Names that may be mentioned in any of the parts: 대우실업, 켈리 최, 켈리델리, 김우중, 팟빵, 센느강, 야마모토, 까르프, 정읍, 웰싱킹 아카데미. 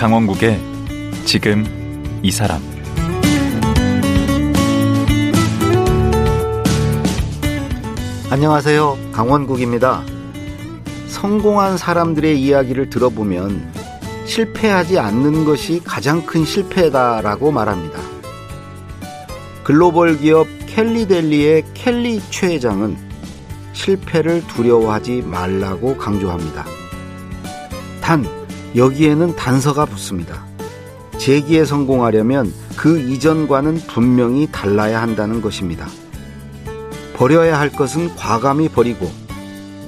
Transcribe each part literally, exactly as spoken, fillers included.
강원국의 지금 이 사람. 안녕하세요, 강원국입니다. 성공한 사람들의 이야기를 들어보면 실패하지 않는 것이 가장 큰 실패다라고 말합니다. 글로벌 기업 켈리델리의 켈리 최 회장은 실패를 두려워하지 말라고 강조합니다. 단, 여기에는 단서가 붙습니다. 재기에 성공하려면 그 이전과는 분명히 달라야 한다는 것입니다. 버려야 할 것은 과감히 버리고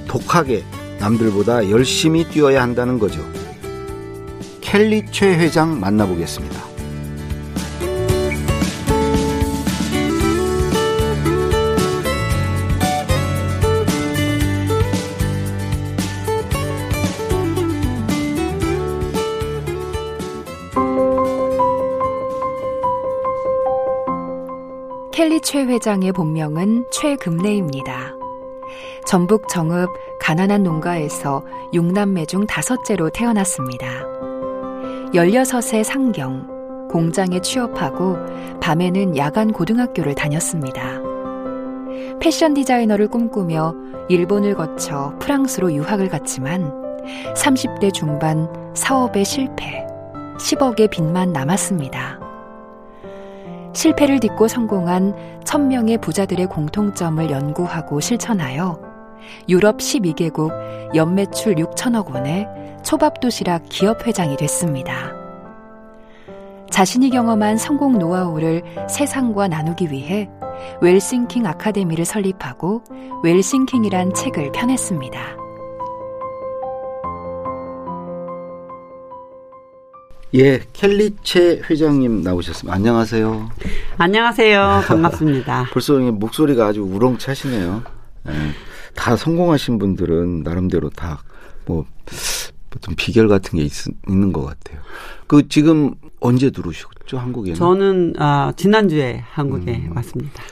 독하게 남들보다 열심히 뛰어야 한다는 거죠. 켈리 최 회장 만나보겠습니다. 켈리 최 회장의 본명은 최금래입니다. 전북 정읍 가난한 농가에서 육 남매 중 다섯째로 태어났습니다. 열여섯 세 상경, 공장에 취업하고 밤에는 야간 고등학교를 다녔습니다. 패션 디자이너를 꿈꾸며 일본을 거쳐 프랑스로 유학을 갔지만 삼십 대 중반 사업의 실패, 십억의 빚만 남았습니다. 실패를 딛고 성공한 천 명의 부자들의 공통점을 연구하고 실천하여 유럽 십이 개국 연매출 육천억 원의 초밥도시락 기업회장이 됐습니다. 자신이 경험한 성공 노하우를 세상과 나누기 위해 웰싱킹 아카데미를 설립하고 웰싱킹이란 책을 펴냈습니다. 예, 켈리 최 회장님 나오셨습니다. 안녕하세요. 안녕하세요. 반갑습니다. 벌써 목소리가 아주 우렁차시네요. 예, 다 성공하신 분들은 나름대로 다 뭐 어떤 비결 같은 게 있, 있는 것 같아요. 그 지금 언제 들어오셨죠? 한국에는? 저는 아, 지난주에 한국에 음. 왔습니다.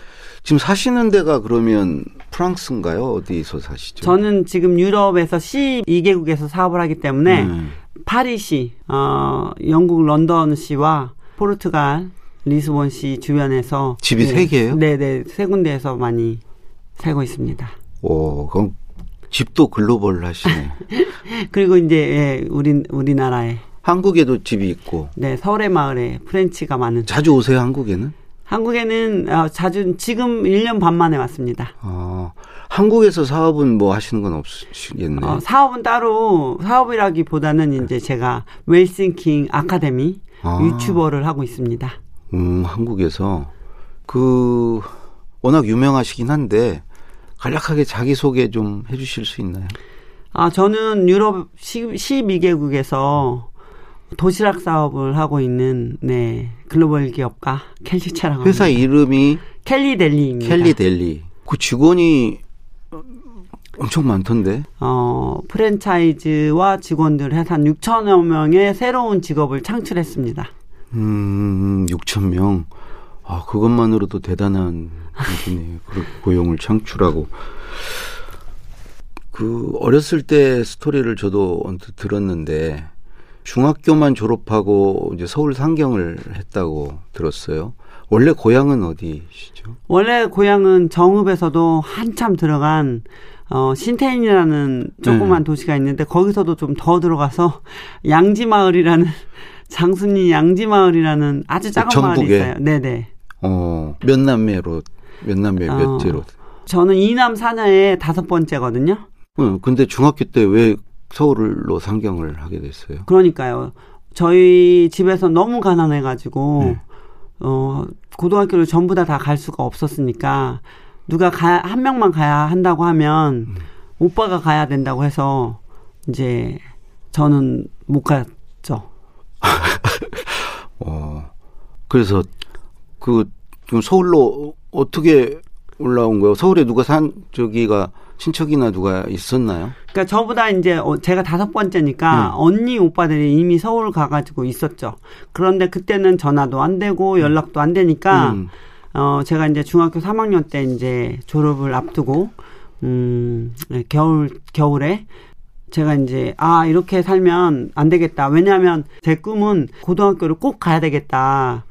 지금 사시는 데가 그러면 프랑스인가요? 어디서 사시죠? 저는 지금 유럽에서 십이 개국에서 사업을 하기 때문에 음. 파리시, 어, 영국 런던시와 포르투갈, 리스본시 주변에서 집이 세 개예요? 네, 네, 세 군데에서 많이 살고 있습니다. 오, 그럼 집도 글로벌 하시네. 그리고 이제 예, 우리 우리나라에 한국에도 집이 있고. 네, 서울의 마을에 프렌치가 많은. 자주 오세요, 한국에는? 한국에는 어, 자주 지금 일 년 반 만에 왔습니다. 아, 한국에서 사업은 뭐 하시는 건 없으시겠네요. 어, 사업은 따로 사업이라기보다는 이제 제가 웰싱킹 아카데미 아. 유튜버를 하고 있습니다. 음, 한국에서 그 워낙 유명하시긴 한데 간략하게 자기 소개 좀 해주실 수 있나요? 아, 저는 유럽 십이 개국에서 도시락 사업을 하고 있는 네 글로벌 기업가 켈리 최라고 회사 합니다. 이름이 켈리델리입니다. 켈리델리. 그 직원이 엄청 많던데. 어, 프랜차이즈와 직원들 해서 한 육천여 명의 새로운 직업을 창출했습니다. 음, 육천 명. 아, 그것만으로도 대단한 분이네요. 고용을 창출하고. 그 어렸을 때 스토리를 저도 언뜻 들었는데 중학교만 졸업하고 이제 서울 상경을 했다고 들었어요. 원래 고향은 어디시죠? 원래 고향은 정읍에서도 한참 들어간 어, 신태인이라는 조그만 네. 도시가 있는데 거기서도 좀 더 들어가서 양지마을이라는 장순리 양지마을이라는 아주 작은 전북에? 마을이 있어요. 네네. 어, 몇 남매로 몇 남매 어, 몇째로? 저는 이남 사녀의 다섯 번째거든요. 응, 근데 중학교 때 왜 서울로 상경을 하게 됐어요? 그러니까요. 저희 집에서 너무 가난해가지고 네. 어, 고등학교를 전부 다 다 갈 수가 없었으니까 누가 가, 한 명만 가야 한다고 하면 음. 오빠가 가야 된다고 해서 이제 저는 못 갔죠. 어, 그래서 그 서울로 어떻게 올라온 거예요? 서울에 누가 산 저기가 친척이나 누가 있었나요? 그러니까 저보다 이제 제가 다섯 번째니까 음. 언니 오빠들이 이미 서울 가가지고 있었죠. 그런데 그때는 전화도 안 되고 연락도 안 되니까 음. 어, 제가 이제 중학교 삼 학년 때 이제 졸업을 앞두고 음, 겨울 겨울에 제가 이제 아 이렇게 살면 안 되겠다. 왜냐하면 제 꿈은 고등학교를 꼭 가야 되겠다.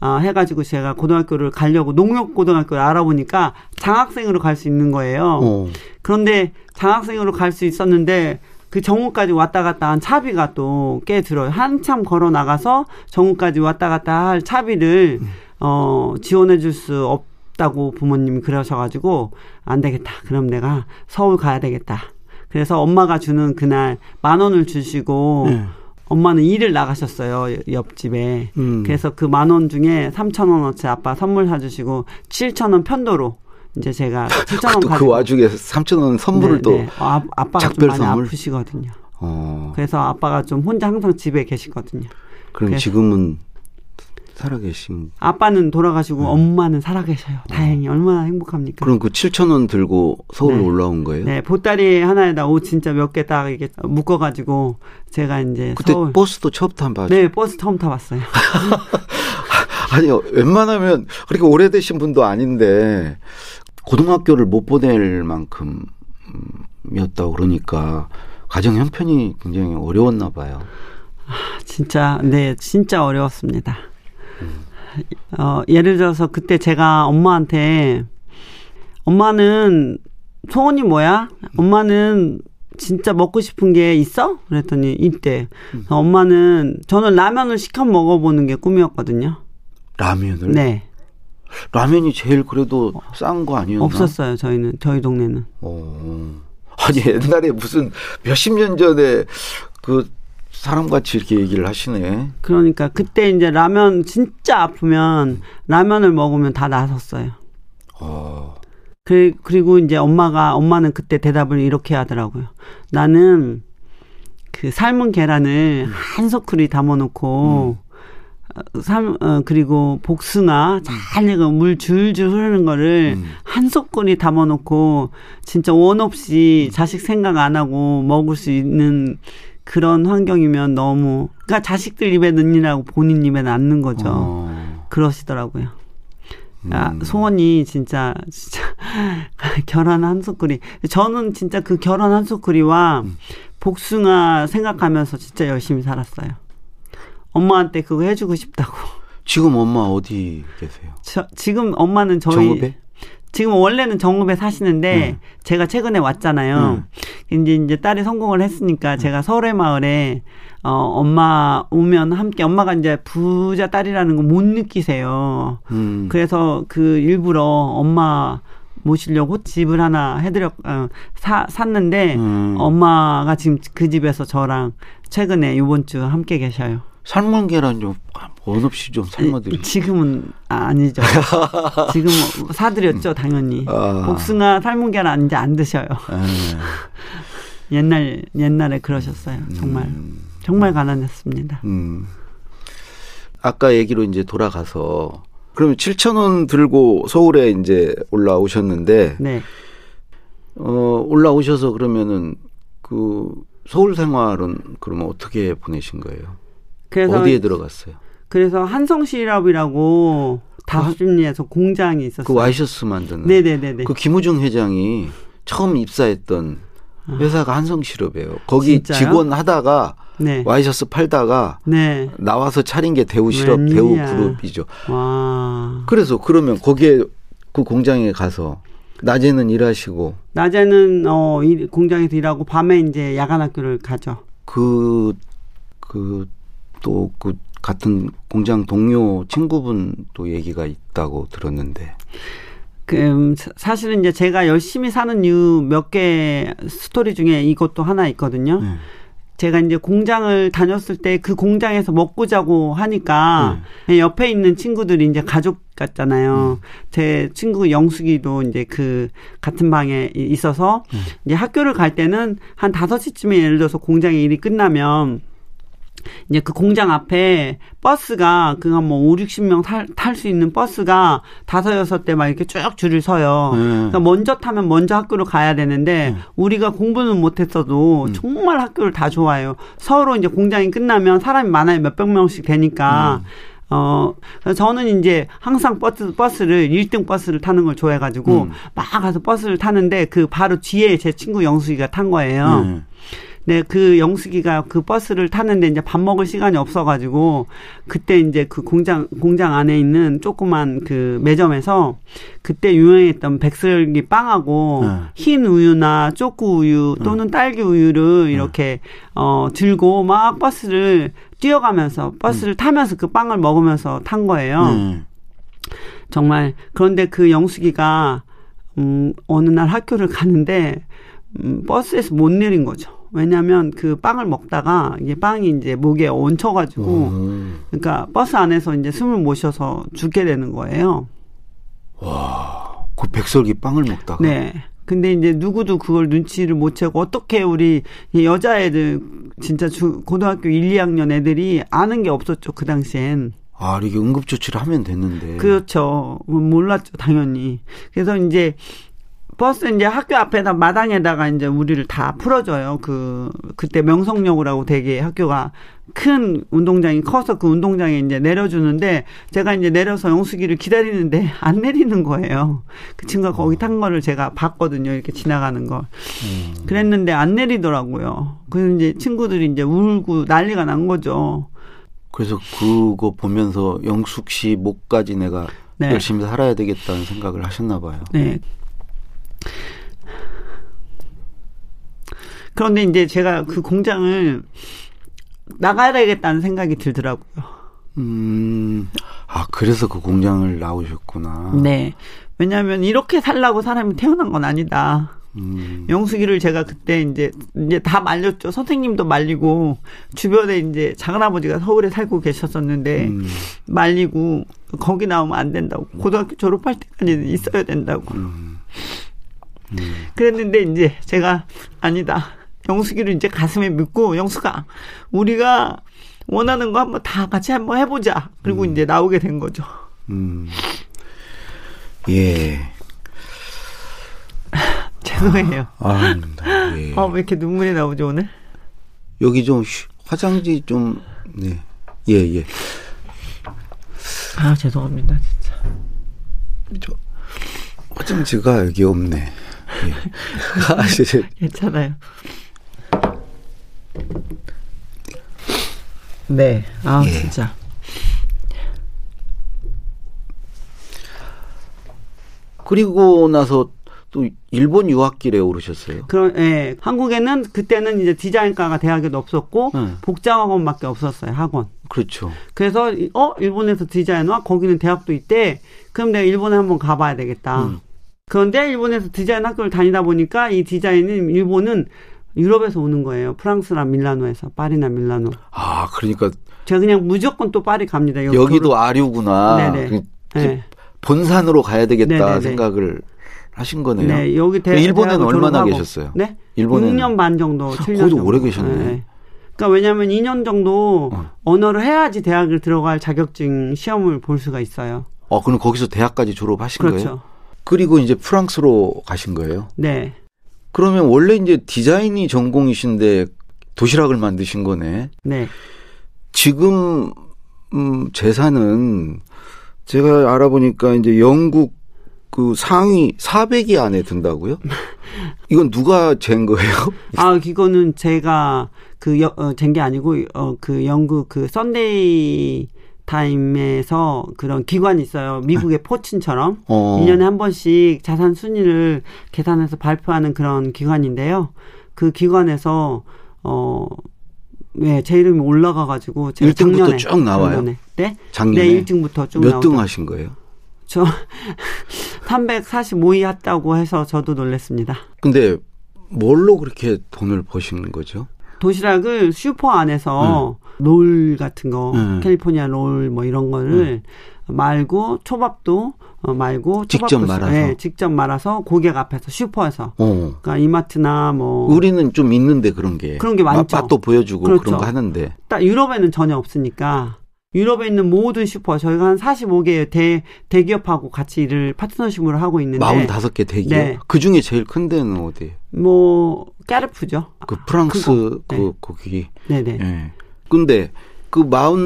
아, 해가지고 제가 고등학교를 가려고 농협고등학교를 알아보니까 장학생으로 갈 수 있는 거예요. 어. 그런데 장학생으로 갈 수 있었는데 그 정읍까지 왔다 갔다 한 차비가 또 꽤 들어요. 한참 걸어 나가서 정읍까지 왔다 갔다 할 차비를 어, 지원해 줄 수 없다고 부모님이 그러셔가지고 안 되겠다. 그럼 내가 서울 가야 되겠다. 그래서 엄마가 주는 그날 만 원을 주시고 네. 엄마는 일을 나가셨어요. 옆집에. 음. 그래서 그 만 원 중에 삼천 원어치 아빠 선물 사주시고 칠천 원 편도로 이제 제가 칠천 원 가지고. 그 와중에 삼천 원 선물을 네, 또. 네. 아, 아빠가 좀 많이 선물? 아프시거든요. 어. 그래서 아빠가 좀 혼자 항상 집에 계시거든요. 그럼 지금은 살아계신. 아빠는 돌아가시고 음. 엄마는 살아계셔요. 다행히. 어. 얼마나 행복합니까. 그럼 그 칠천 원 들고 서울로 네. 올라온 거예요? 네. 보따리 하나에다 옷 진짜 몇 개 딱 이렇게 묶어가지고 제가 이제 그때 서울. 버스도 처음 타봤죠? 네. 버스 처음 타봤어요. 아니 웬만하면 그렇게 오래되신 분도 아닌데 고등학교를 못 보낼 만큼이었다고 그러니까 가정 형편이 굉장히 어려웠나 봐요. 아, 진짜 네. 진짜 어려웠습니다. 어, 예를 들어서 그때 제가 엄마한테 엄마는 소원이 뭐야? 엄마는 진짜 먹고 싶은 게 있어? 그랬더니 이때 엄마는 저는 라면을 시켜 먹어보는 게 꿈이었거든요. 라면을? 네. 라면이 제일 그래도 싼 거 아니었나? 없었어요. 저희는 저희 동네는. 오. 아니 옛날에 무슨 몇십 년 전에 그 사람같이 이렇게 얘기를 하시네. 그러니까 그때 이제 라면 진짜 아프면 라면을 먹으면 다 나섰어요. 어. 그, 그리고 이제 엄마가 엄마는 그때 대답을 이렇게 하더라고요. 나는 그 삶은 계란을 음. 한 소쿠리 담아놓고 음. 삶 어, 그리고 복숭아 잘 익어 물 줄줄 흐르는 거를 음. 한 소쿠리 담아놓고 진짜 원 없이 자식 생각 안 하고 먹을 수 있는 그런 환경이면 너무 그러니까 자식들 입에 넣느라고 본인 입에 넣는 거죠. 어. 그러시더라고요. 아, 음. 소원이 진짜 진짜 계란 한 소쿠리. 저는 진짜 그 계란 한 소쿠리와 음. 복숭아 생각하면서 진짜 열심히 살았어요. 엄마한테 그거 해주고 싶다고. 지금 엄마 어디 계세요? 저, 지금 엄마는 저희. 정읍에? 지금 원래는 정읍에 사시는데 음. 제가 최근에 왔잖아요. 음. 이제 이제 딸이 성공을 했으니까 음. 제가 서울의 마을에 어, 엄마 오면 함께 엄마가 이제 부자 딸이라는 거 못 느끼세요. 음. 그래서 그 일부러 엄마 모시려고 집을 하나 해드렸 어, 사 샀는데 음. 엄마가 지금 그 집에서 저랑 최근에 이번 주 함께 계셔요. 삶은 계란 좀 원 없이 좀 삶아드리죠. 지금은 아니죠. 지금 사드렸죠 당연히. 아. 복숭아 삶은 계란 이제 안 드셔요. 옛날 옛날에 그러셨어요. 정말 음. 정말 가난했습니다. 음. 아까 얘기로 이제 돌아가서 그러면 칠천 원 들고 서울에 이제 올라오셨는데 네. 어, 올라오셔서 그러면은 그 서울 생활은 그러면 어떻게 보내신 거예요? 그래서 어디에 들어갔어요? 그래서 한성실업이라고 다수심리에서 아, 공장이 있었어요. 그 와이셔츠 만드는. 네네네네. 그 김우중 회장이 처음 입사했던 회사가 한성실업이에요. 거기 진짜요? 직원 하다가 네. 와이셔츠 팔다가 네. 나와서 차린 게 대우실업 대우그룹이죠. 와. 그래서 그러면 거기에 그 공장에 가서 낮에는 일하시고. 낮에는 어, 일, 공장에서 일하고 밤에 이제 야간 학교를 가죠. 그 그. 또 그 같은 공장 동료 친구분 또 얘기가 있다고 들었는데. 그 사실은 이제 제가 열심히 사는 이유 몇 개 스토리 중에 이것도 하나 있거든요. 네. 제가 이제 공장을 다녔을 때 그 공장에서 먹고 자고 하니까 네. 옆에 있는 친구들이 이제 가족 같잖아요. 네. 제 친구 영숙이도 이제 그 같은 방에 있어서 네. 이제 학교를 갈 때는 한 다섯 시쯤에 예를 들어서 공장의 일이 끝나면 이제 그 공장 앞에 버스가 그냥 뭐 오륙십 명 탈 수 있는 버스가 다섯 여섯 대 막 이렇게 쭉 줄을 서요. 네. 그러니까 먼저 타면 먼저 학교를 가야 되는데 네. 우리가 공부는 못했어도 음. 정말 학교를 다 좋아해요. 서로 이제 공장이 끝나면 사람이 많아요. 몇백 명씩 되니까. 음. 어, 저는 이제 항상 버스, 버스를, 일 등 버스를 타는 걸 좋아해가지고 음. 막 가서 버스를 타는데 그 바로 뒤에 제 친구 영숙이가 탄 거예요. 음. 네, 그 영숙이가 그 버스를 타는데 이제 밥 먹을 시간이 없어가지고 그때 이제 그 공장, 공장 안에 있는 조그만 그 매점에서 그때 유행했던 백설기 빵하고 네. 흰 우유나 쪼꾸 우유 또는 네. 딸기 우유를 이렇게, 네. 어, 들고 막 버스를 뛰어가면서 버스를 음. 타면서 그 빵을 먹으면서 탄 거예요. 네. 정말. 그런데 그 영숙이가, 음, 어느 날 학교를 가는데, 음, 버스에서 못 내린 거죠. 왜냐하면 그 빵을 먹다가 이게 빵이 이제 목에 얹혀가지고 음. 그러니까 버스 안에서 이제 숨을 못 쉬어서 죽게 되는 거예요. 와, 그 백설기 빵을 먹다가. 네. 근데 이제 누구도 그걸 눈치를 못 채고 어떻게 우리 여자애들 진짜 주, 고등학교 일, 이학년 애들이 아는 게 없었죠 그 당시엔. 아, 이게 응급조치를 하면 됐는데. 그렇죠. 몰랐죠 당연히. 그래서 이제. 버스 이제 학교 앞에다 마당에다가 이제 우리를 다 풀어줘요. 그 그때 명성여고라고 되게 학교가 큰 운동장이 커서 그 운동장에 이제 내려주는데 제가 이제 내려서 영숙이를 기다리는데 안 내리는 거예요. 그 친구가 거기 탄 거를 제가 봤거든요. 이렇게 지나가는 걸. 그랬는데 안 내리더라고요. 그래서 이제 친구들이 이제 울고 난리가 난 거죠. 그래서 그거 보면서 영숙 씨 목까지 내가 네. 열심히 살아야 되겠다는 생각을 하셨나 봐요. 네. 그런데 이제 제가 그 공장을 나가야겠다는 생각이 들더라고요. 음, 아, 그래서 그 공장을 나오셨구나. 네. 왜냐하면 이렇게 살라고 사람이 태어난 건 아니다. 음. 영숙이를 제가 그때 이제, 이제 다 말렸죠. 선생님도 말리고, 주변에 이제 작은아버지가 서울에 살고 계셨었는데, 음. 말리고, 거기 나오면 안 된다고. 고등학교 졸업할 때까지는 있어야 된다고. 음. 음. 그랬는데 이제 제가 아니다. 영숙이를 이제 가슴에 믿고 영숙아 우리가 원하는 거 한번 다 같이 한번 해보자. 그리고 음. 이제 나오게 된 거죠. 음. 예. 죄송해요. 아, 아, 예. 아, 왜 이렇게 눈물이 나오죠 오늘? 여기 좀 화장지 좀 네. 예, 예. 아 죄송합니다 진짜. 저 화장지가 여기 없네. 예. 아, 괜찮아요. 네. 아 예. 진짜. 그리고 나서 또 일본 유학길에 오르셨어요. 그런, 예. 한국에는 그때는 이제 디자인과가 대학에도 없었고 예. 복장학원밖에 없었어요. 학원. 그렇죠. 그래서 어 일본에서 디자인과 거기는 대학도 있대. 그럼 내가 일본에 한번 가봐야 되겠다. 음. 그런데 일본에서 디자인 학교를 다니다 보니까 이 디자인은 일본은 유럽에서 오는 거예요. 프랑스나 밀라노에서. 파리나 밀라노. 아 그러니까. 제가 그냥 무조건 또 파리 갑니다. 여기 여기도 아류구나. 네네. 네. 본산으로 가야 되겠다 네네네. 생각을. 하신 거네요. 네, 여기 대, 일본에는 얼마나 졸업하고. 계셨어요? 네, 일본에는 육 년 반 정도, 칠 년 거기도 정도. 오래 계셨네. 네. 그러니까 왜냐하면 이 년 정도 어. 언어를 해야지 대학을 들어갈 자격증 시험을 볼 수가 있어요. 어, 그럼 거기서 대학까지 졸업하신 그렇죠. 거예요? 그렇죠. 그리고 이제 프랑스로 가신 거예요? 네. 그러면 원래 이제 디자인이 전공이신데 도시락을 만드신 거네. 네. 지금 음, 재산은 제가 알아보니까 이제 영국 그 상위 사백 위 안에 든다고요? 이건 누가 잰 거예요? 아, 이거는 제가 그 잰 게 어, 아니고 어, 그 영국 그 썬데이 타임에서 그런 기관이 있어요. 미국의 포춘처럼 어. 일 년에 한 번씩 자산 순위를 계산해서 발표하는 그런 기관인데요. 그 기관에서 어 네, 제 이름이 올라가 가지고 제가 일 등부터 쭉 나와요. 작년에. 네? 작년에 네, 일 등부터 쭉 나오죠. 몇 등 하신 거예요? 저 삼백사십오 위 했다고 해서 저도 놀랐습니다. 근데 뭘로 그렇게 돈을 버시는 거죠? 도시락을 슈퍼 안에서 응. 롤 같은 거, 응. 캘리포니아 롤 뭐 이런 거를 응. 말고 초밥도 말고 직접 초밥도 말아서 네, 직접 말아서 고객 앞에서 슈퍼에서 어. 그러니까 이마트나 뭐 우리는 좀 있는데 그런 게 그런 게 많죠. 맛도 보여주고 그렇죠. 그런 거 하는데 딱 유럽에는 전혀 없으니까. 유럽에 있는 모든 슈퍼 저희가 한 사십오 개 대, 대기업하고 같이 일을 파트너십으로 하고 있는데 사십오 개 대기업? 네. 그중에 제일 큰 데는 어디예요? 뭐 까르프죠. 그 프랑스 그거. 그 네. 거기. 네네. 네. 근데 그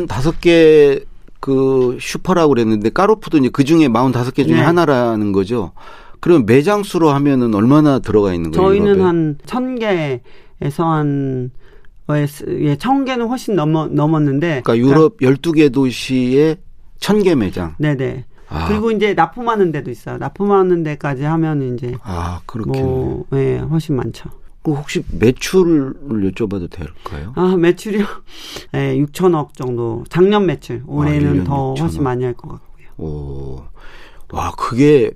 사십오 개 그 슈퍼라고 그랬는데 까르프도 이제 그중에 사십오 개 중에 네. 하나라는 거죠. 그럼 매장 수로 하면은 얼마나 들어가 있는 거예요? 저희는 유럽에? 한 천 개 에서 한 예, 천 개는 훨씬 넘어, 넘었는데. 그러니까 유럽 그러니까, 열두 개 도시에 천 개 매장. 네네. 아. 그리고 이제 납품하는 데도 있어요. 납품하는 데까지 하면 이제. 아, 그렇겠네. 뭐, 예, 훨씬 많죠. 혹시 매출을 여쭤봐도 될까요? 아, 매출이요? 네, 육천억 정도. 작년 매출. 올해는 아, 더 육천억. 훨씬 많이 할 것 같고요. 오. 와, 그게,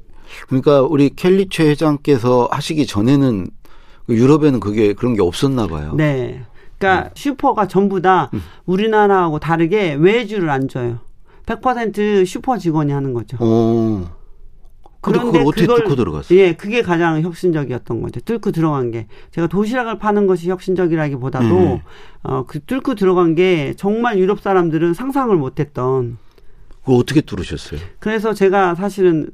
그러니까 우리 켈리 최 회장께서 하시기 전에는 유럽에는 그게 그런 게 없었나 봐요. 네. 그러니까 슈퍼가 전부 다 우리나라하고 다르게 외주를 안 줘요. 백 퍼센트 슈퍼 직원이 하는 거죠. 오. 그런데 그걸 어떻게 그걸, 뚫고 들어갔어요? 예, 그게 가장 혁신적이었던 거죠. 뚫고 들어간 게. 제가 도시락을 파는 것이 혁신적이라기보다도 네. 어, 그 뚫고 들어간 게 정말 유럽 사람들은 상상을 못했던. 그걸 어떻게 뚫으셨어요? 그래서 제가 사실은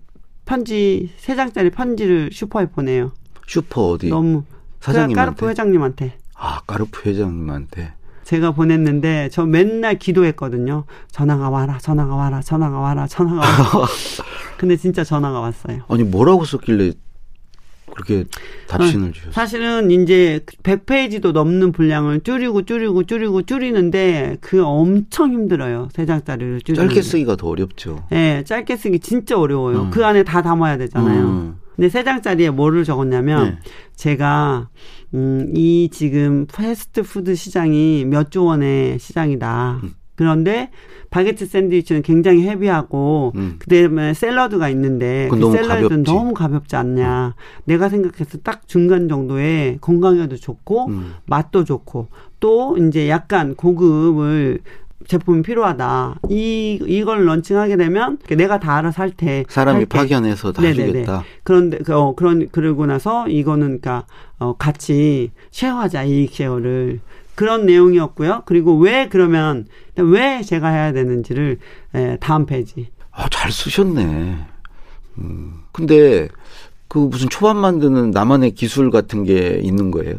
편지 세 장짜리 편지를 슈퍼에 보내요. 슈퍼 어디? 너무 사장님한테. 까르프 회장님한테. 아, 까르프 회장님한테. 제가 보냈는데 저 맨날 기도했거든요. 전화가 와라, 전화가 와라, 전화가 와라, 전화가 와라. 근데 진짜 전화가 왔어요. 아니 뭐라고 썼길래 그렇게 답신을 어, 주셨어요? 사실은 이제 백 페이지도 넘는 분량을 줄이고 줄이고 줄이고 줄이는데 그 엄청 힘들어요. 세 장짜리를 줄이는. 짧게 쓰기가 더 어렵죠. 네. 짧게 쓰기 진짜 어려워요. 음. 그 안에 다 담아야 되잖아요. 음. 근데 세 장짜리에 뭐를 적었냐면 네. 제가 음, 이 지금 패스트푸드 시장이 몇 조 원의 시장이다. 음. 그런데 바게트 샌드위치는 굉장히 헤비하고 음. 그다음에 샐러드가 있는데 그 너무 샐러드는 가볍지. 너무 가볍지 않냐. 음. 내가 생각해서 딱 중간 정도에 건강에도 좋고 음. 맛도 좋고 또 이제 약간 고급을 제품이 필요하다. 이, 이걸 런칭하게 되면 내가 다 알아서 할 테. 사람이 할 테. 파견해서 다 네네네. 해주겠다. 그런데, 어, 그런, 그러고 나서 이거는, 그니까, 어, 같이 쉐어하자, 이익 쉐어를. 그런 내용이었고요. 그리고 왜 그러면, 왜 제가 해야 되는지를, 에, 다음 페이지. 아, 잘 쓰셨네. 음. 근데, 그 무슨 초밥 만드는 나만의 기술 같은 게 있는 거예요?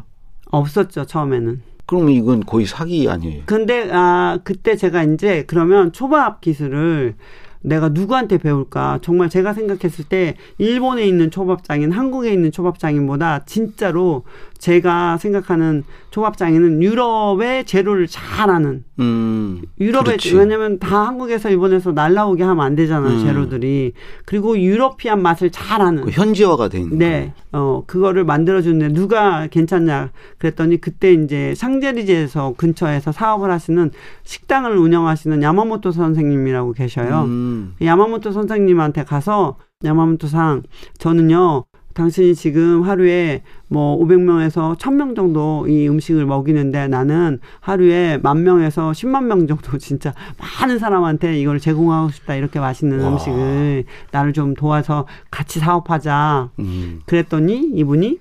없었죠, 처음에는. 그러면 이건 거의 사기 아니에요? 근데, 아, 그때 제가 이제 그러면 초밥 기술을 내가 누구한테 배울까? 정말 제가 생각했을 때 일본에 있는 초밥장인, 한국에 있는 초밥장인보다 진짜로 제가 생각하는 초밥장인은 유럽의 재료를 잘 아는. 음, 유럽의, 왜냐면 다 한국에서 일본에서 날라오게 하면 안 되잖아요, 음. 재료들이. 그리고 유러피안 맛을 잘 아는. 그 현지화가 돼 있는. 네. 어, 그거를 만들어주는데 누가 괜찮냐 그랬더니 그때 이제 샹제리제에서 근처에서 사업을 하시는 식당을 운영하시는 야마모토 선생님이라고 계셔요. 음. 야마모토 선생님한테 가서 야마모토상 저는요. 당신이 지금 하루에 뭐 오백 명에서 천 명 정도 이 음식을 먹이는데 나는 하루에 만 명에서 십만 명 정도 진짜 많은 사람한테 이걸 제공하고 싶다. 이렇게 맛있는 와. 음식을 나를 좀 도와서 같이 사업하자. 음. 그랬더니 이분이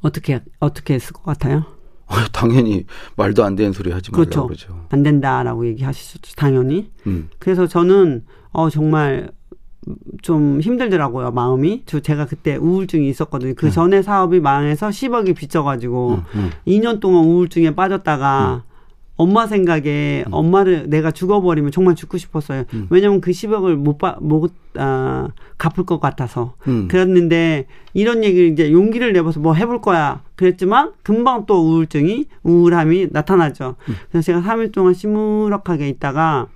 어떻게 어떻게 했을 것 같아요? 당연히 말도 안 되는 소리 하지 말라고 그렇죠. 그러죠. 안 된다라고 얘기하시죠. 당연히. 음. 그래서 저는 어 정말 좀 힘들더라고요, 마음이. 저 제가 그때 우울증이 있었거든요. 그 전에 응. 사업이 망해서 십억이 빚져가지고 응, 응. 이 년 동안 우울증에 빠졌다가 응. 엄마 생각에 응. 엄마를 내가 죽어버리면 정말 죽고 싶었어요. 응. 왜냐면 그 십억을 못, 바, 못 아, 갚을 것 같아서. 응. 그랬는데 이런 얘기를 이제 용기를 내봐서 뭐 해볼 거야. 그랬지만 금방 또 우울증이, 우울함이 나타나죠. 응. 그래서 제가 삼 일 동안 시무룩하게 있다가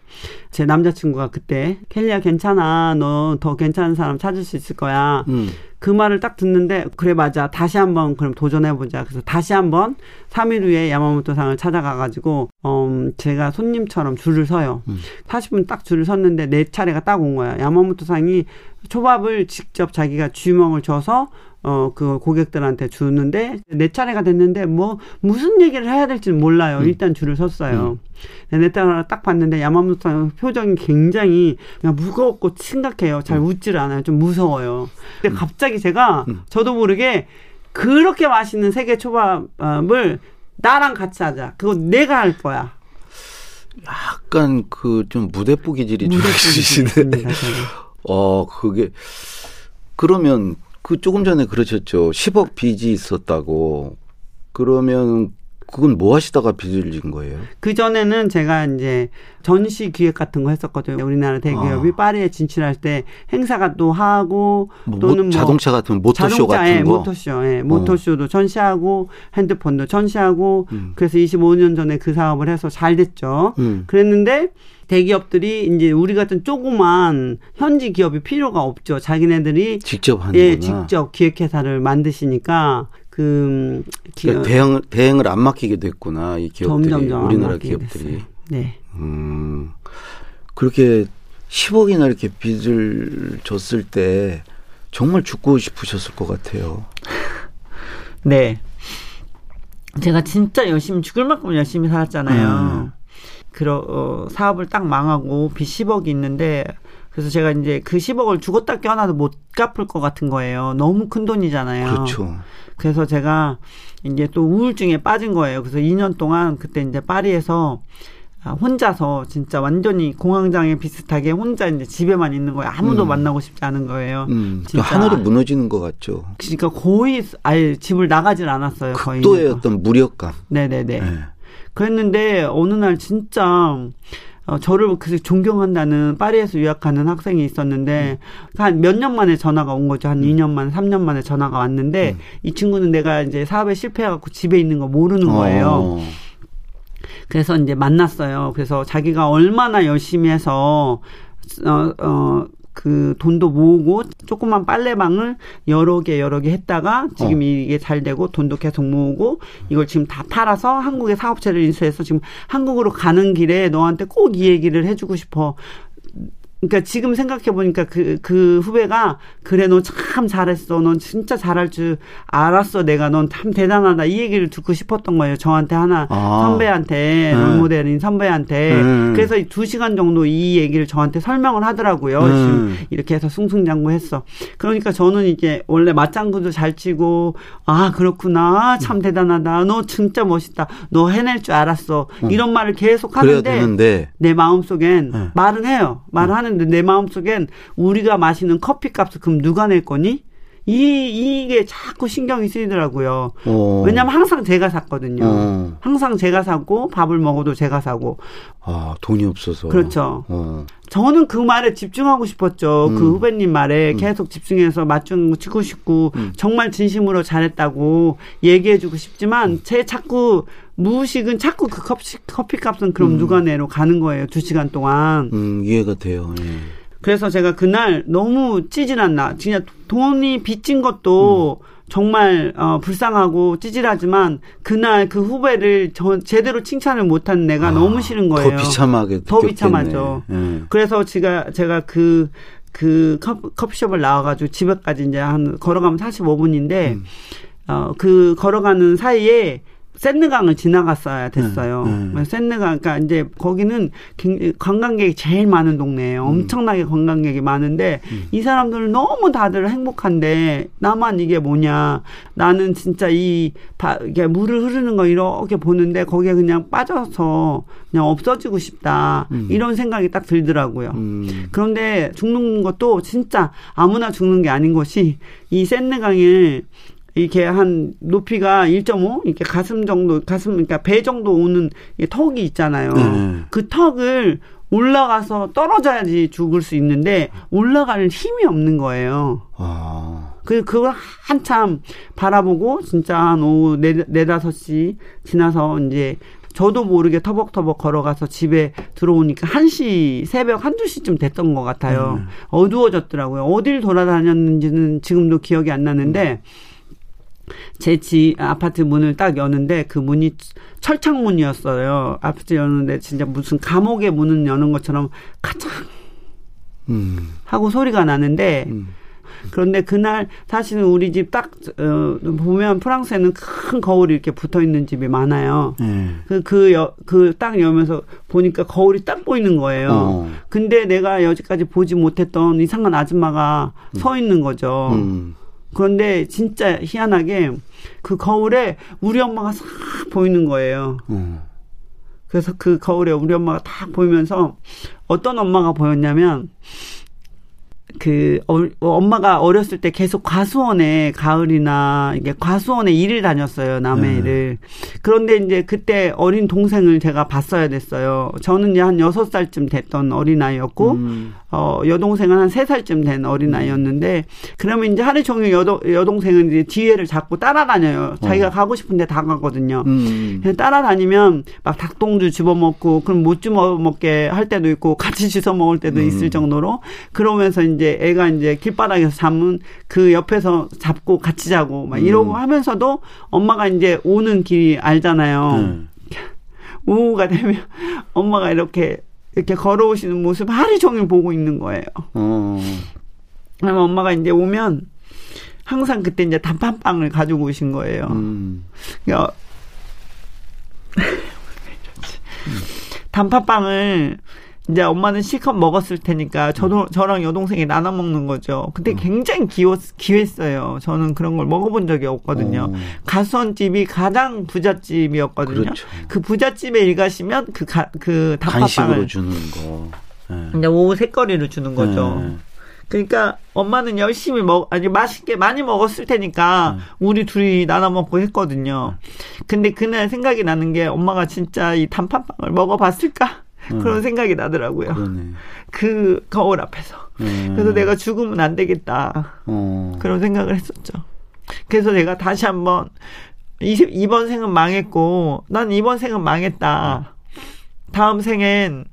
제 남자친구가 그때 켈리야 괜찮아. 너 더 괜찮은 사람 찾을 수 있을 거야. 음. 그 말을 딱 듣는데 그래 맞아. 다시 한번 그럼 도전해보자. 그래서 다시 한번 삼 일 후에 야마모토상을 찾아가가지고 음, 제가 손님처럼 줄을 서요. 음. 사십 분 딱 줄을 섰는데 네 차례가 딱 온 거야. 야마모토상이 초밥을 직접 자기가 주먹을 줘서 어, 그 고객들한테 주는데 네 차례가 됐는데 뭐 무슨 얘기를 해야 될지는 몰라요. 음. 일단 줄을 섰어요. 음. 네 차례 딱 봤는데 야마모토 표정이 굉장히 그냥 무거웠고 심각해요. 잘 음. 웃질 않아요. 좀 무서워요. 근데 음. 갑자기 제가 음. 저도 모르게 그렇게 맛있는 세계 초밥을 나랑 같이 하자. 그거 내가 할 거야. 약간 그 좀 무대뽀 기질이 좀 있으시네. 어, 그게 그러면. 그 조금 전에 그러셨죠. 십억 빚이 있었다고. 그러면 그건 뭐 하시다가 빚을 진 거예요? 그전에는 제가 이제 전시 기획 같은 거 했었거든요. 우리나라 대기업이 아. 파리에 진출할 때 행사가 또 하고 뭐, 또는 뭐 자동차 같은 모터쇼 자동차, 같은 예, 거. 모터쇼. 예, 모터쇼도 어. 전시하고 핸드폰도 전시하고 음. 그래서 이십오 년 전에 그 사업을 해서 잘 됐죠. 음. 그랬는데 대기업들이 이제 우리 같은 조그만 현지 기업이 필요가 없죠. 자기네들이 직접 하는 예, 거구나. 직접 기획회사를 만드시니까 그 그러니까 대행, 대행을 안 맡기게 됐구나 이 기업들이 점점점 우리나라 기업들이. 됐어요. 네. 음, 그렇게 십억이나 이렇게 빚을 줬을 때 정말 죽고 싶으셨을 것 같아요. 네. 제가 진짜 열심히 죽을 만큼 열심히 살았잖아요. 음. 그러 어, 사업을 딱 망하고 빚 십억이 있는데. 그래서 제가 이제 그 십억을 죽었다 깨어나도 못 갚을 것 같은 거예요. 너무 큰 돈이잖아요. 그렇죠. 그래서 제가 이제 또 우울증에 빠진 거예요. 그래서 이 년 동안 그때 이제 파리에서 혼자서 진짜 완전히 공황장애 비슷하게 혼자 이제 집에만 있는 거예요. 아무도 음. 만나고 싶지 않은 거예요. 음. 진짜 하늘이 무너지는 것 같죠. 그러니까 거의 아예 집을 나가질 않았어요. 거의. 극도의 어떤 무력감. 네네네. 네. 그랬는데 어느 날 진짜 어, 저를 그 존경한다는 파리에서 유학하는 학생이 있었는데 음. 한 몇 년 만에 전화가 온 거죠. 한 음. 이 년 만에 삼 년 만에 전화가 왔는데 음. 이 친구는 내가 이제 사업에 실패해갖고 집에 있는 거 모르는 거예요. 오. 그래서 이제 만났어요. 그래서 자기가 얼마나 열심히 해서 어, 어, 그 돈도 모으고 조그만 빨래방을 여러 개 여러 개 했다가 지금 어. 이게 잘 되고 돈도 계속 모으고 이걸 지금 다 팔아서 한국에 사업체를 인수해서 지금 한국으로 가는 길에 너한테 꼭 이 얘기를 해주고 싶어. 그러니까 지금 생각해 보니까 그, 그 후배가 그래 너 참 잘했어. 넌 진짜 잘할 줄 알았어. 내가 넌 참 대단하다. 이 얘기를 듣고 싶었던 거예요. 저한테 하나 아. 선배한테 음. 롤모델인 선배한테. 음. 그래서 두 시간 정도 이 얘기를 저한테 설명을 하더라고요. 음. 지금 이렇게 해서 숭숭장구했어. 그러니까 저는 이제 원래 맞장구도 잘 치고 아 그렇구나. 참 대단하다. 너 진짜 멋있다. 너 해낼 줄 알았어. 음. 이런 말을 계속 하는데 내 마음속엔 음. 말은 해요. 말은 음. 하는 근데 내 마음속엔 우리가 마시는 커피값을 그럼 누가 낼 거니? 이, 이게 자꾸 신경이 쓰이더라고요. 오. 왜냐면 항상 제가 샀거든요. 오. 항상 제가 사고 밥을 먹어도 제가 사고. 아, 돈이 없어서. 그렇죠. 오. 저는 그 말에 집중하고 싶었죠. 음. 그 후배님 말에 음. 계속 집중해서 맞춤 치고 싶고 음. 정말 진심으로 잘했다고 얘기해주고 싶지만 음. 제 자꾸 무의식은 자꾸 그 커피, 커피값은 그럼 음. 누가 내로 가는 거예요. 두 시간 동안. 음, 이해가 돼요. 예. 그래서 제가 그날 너무 찌질한 나. 진짜 돈이 빚진 것도 음. 정말 어, 불쌍하고 찌질하지만 그날 그 후배를 저, 제대로 칭찬을 못한 내가 아, 너무 싫은 거예요. 더 비참하게 더 느꼈겠네. 비참하죠. 네. 그래서 제가, 제가 그, 그 커피, 커피숍을 나와가지고 집에까지 이제 한 걸어가면 사십오 분인데 음. 어, 그 걸어가는 사이에 센느강을 지나갔어야 됐어요. 음, 음. 센느강, 그러니까 이제 거기는 관광객이 제일 많은 동네예요. 엄청나게 음. 관광객이 많은데 음. 이 사람들은 너무 다들 행복한데 나만 이게 뭐냐. 나는 진짜 이 바, 이게 물을 흐르는 거 이렇게 보는데 거기에 그냥 빠져서 그냥 없어지고 싶다. 음. 이런 생각이 딱 들더라고요. 음. 그런데 죽는 것도 진짜 아무나 죽는 게 아닌 것이 이 센느강을 이렇게 한 높이가 일 점 오 이렇게 가슴 정도 가슴 그러니까 배 정도 오는 턱이 있잖아요. 네. 그 턱을 올라가서 떨어져야지 죽을 수 있는데 올라갈 힘이 없는 거예요. 아. 그 그걸 한참 바라보고 진짜 한 오후 네, 다섯 시 지나서 이제 저도 모르게 터벅터벅 걸어가서 집에 들어오니까 한 시 새벽 한두 시쯤 됐던 것 같아요. 음. 어두워졌더라고요. 어딜 돌아다녔는지는 지금도 기억이 안 나는데 음. 제 집 아파트 문을 딱 여는데 그 문이 철창문이었어요. 아파트 여는데 진짜 무슨 감옥의 문을 여는 것처럼 카창 음. 하고 소리가 나는데 음. 그런데 그날 사실은 우리 집 딱 어, 보면 프랑스에는 큰 거울이 이렇게 붙어있는 집이 많아요. 음. 그, 그, 여, 그 딱 여면서 보니까 거울이 딱 보이는 거예요. 어. 근데 내가 여지까지 보지 못했던 이상한 아줌마가 음. 서 있는 거죠. 음. 그런데 진짜 희한하게 그 거울에 우리 엄마가 싹 보이는 거예요. 음. 그래서 그 거울에 우리 엄마가 딱 보이면서 어떤 엄마가 보였냐면 그 어, 엄마가 어렸을 때 계속 과수원에 가을이나 이게 과수원에 일을 다녔어요. 남의 일을. 네. 그런데 이제 그때 어린 동생을 제가 봤어야 됐어요. 저는 이제 한 여섯 살쯤 됐던 어린아이였고 음. 어, 여동생은 한 세 살쯤 된 어린아이였는데 그러면 이제 하루 종일 여도, 여동생은 이제 뒤에를 잡고 따라다녀요. 자기가 어. 가고 싶은데 다 가거든요. 음. 그래서 따라다니면 막 닭똥주 집어먹고 그럼 못 집어먹게 할 때도 있고 같이 집어먹을 때도 음. 있을 정도로 그러면서 이제 애가 이제 길바닥에서 자면 그 옆에서 잡고 같이 자고 막 이러고 음. 하면서도 엄마가 이제 오는 길이 알잖아요. 음. 오후가 되면 엄마가 이렇게 이렇게 걸어오시는 모습 하루 종일 보고 있는 거예요. 어. 그러면 엄마가 이제 오면 항상 그때 이제 단팥빵을 가지고 오신 거예요. 음. 그러니까 단팥빵을 이제 엄마는 실컷 먹었을 테니까 저도, 저랑 여동생이 나눠 먹는 거죠. 근데 굉장히 기웠, 기했어요. 저는 그런 걸 먹어본 적이 없거든요. 오. 가수원집이 가장 부잣집이었거든요. 그렇죠. 그 부잣집에 일가시면 그, 가, 그 단팥빵을. 간식으로 주는 거. 네. 그냥 오후 색거리로 주는 거죠. 네. 그러니까 엄마는 열심히 먹, 아주 맛있게 많이 먹었을 테니까 우리 둘이 나눠 먹고 했거든요. 근데 그날 생각이 나는 게 엄마가 진짜 이 단팥빵을 먹어봤을까? 그런 음. 생각이 나더라고요. 그러네. 그 거울 앞에서. 음. 그래서 내가 죽으면 안 되겠다. 어. 그런 생각을 했었죠. 그래서 내가 다시 한번 이번 생은 망했고 난 이번 생은 망했다. 다음 생엔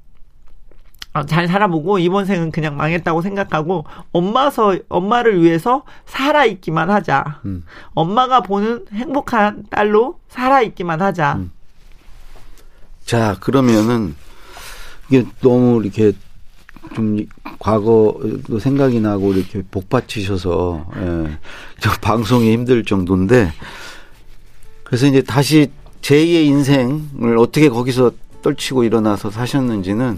잘 살아보고 이번 생은 그냥 망했다고 생각하고 엄마서 엄마를 위해서 살아있기만 하자. 음. 엄마가 보는 행복한 딸로 살아있기만 하자. 음. 자, 그러면은 이게 너무 이렇게 좀 과거도 생각이 나고 이렇게 복받치셔서 예, 방송이 힘들 정도인데 그래서 이제 다시 제이의 인생을 어떻게 거기서 떨치고 일어나서 사셨는지는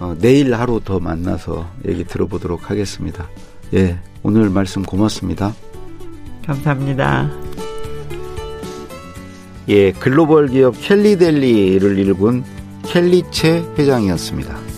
어, 내일 하루 더 만나서 얘기 들어보도록 하겠습니다. 예, 오늘 말씀 고맙습니다. 감사합니다. 예, 글로벌 기업 켈리델리를 일군 켈리 최 회장이었습니다.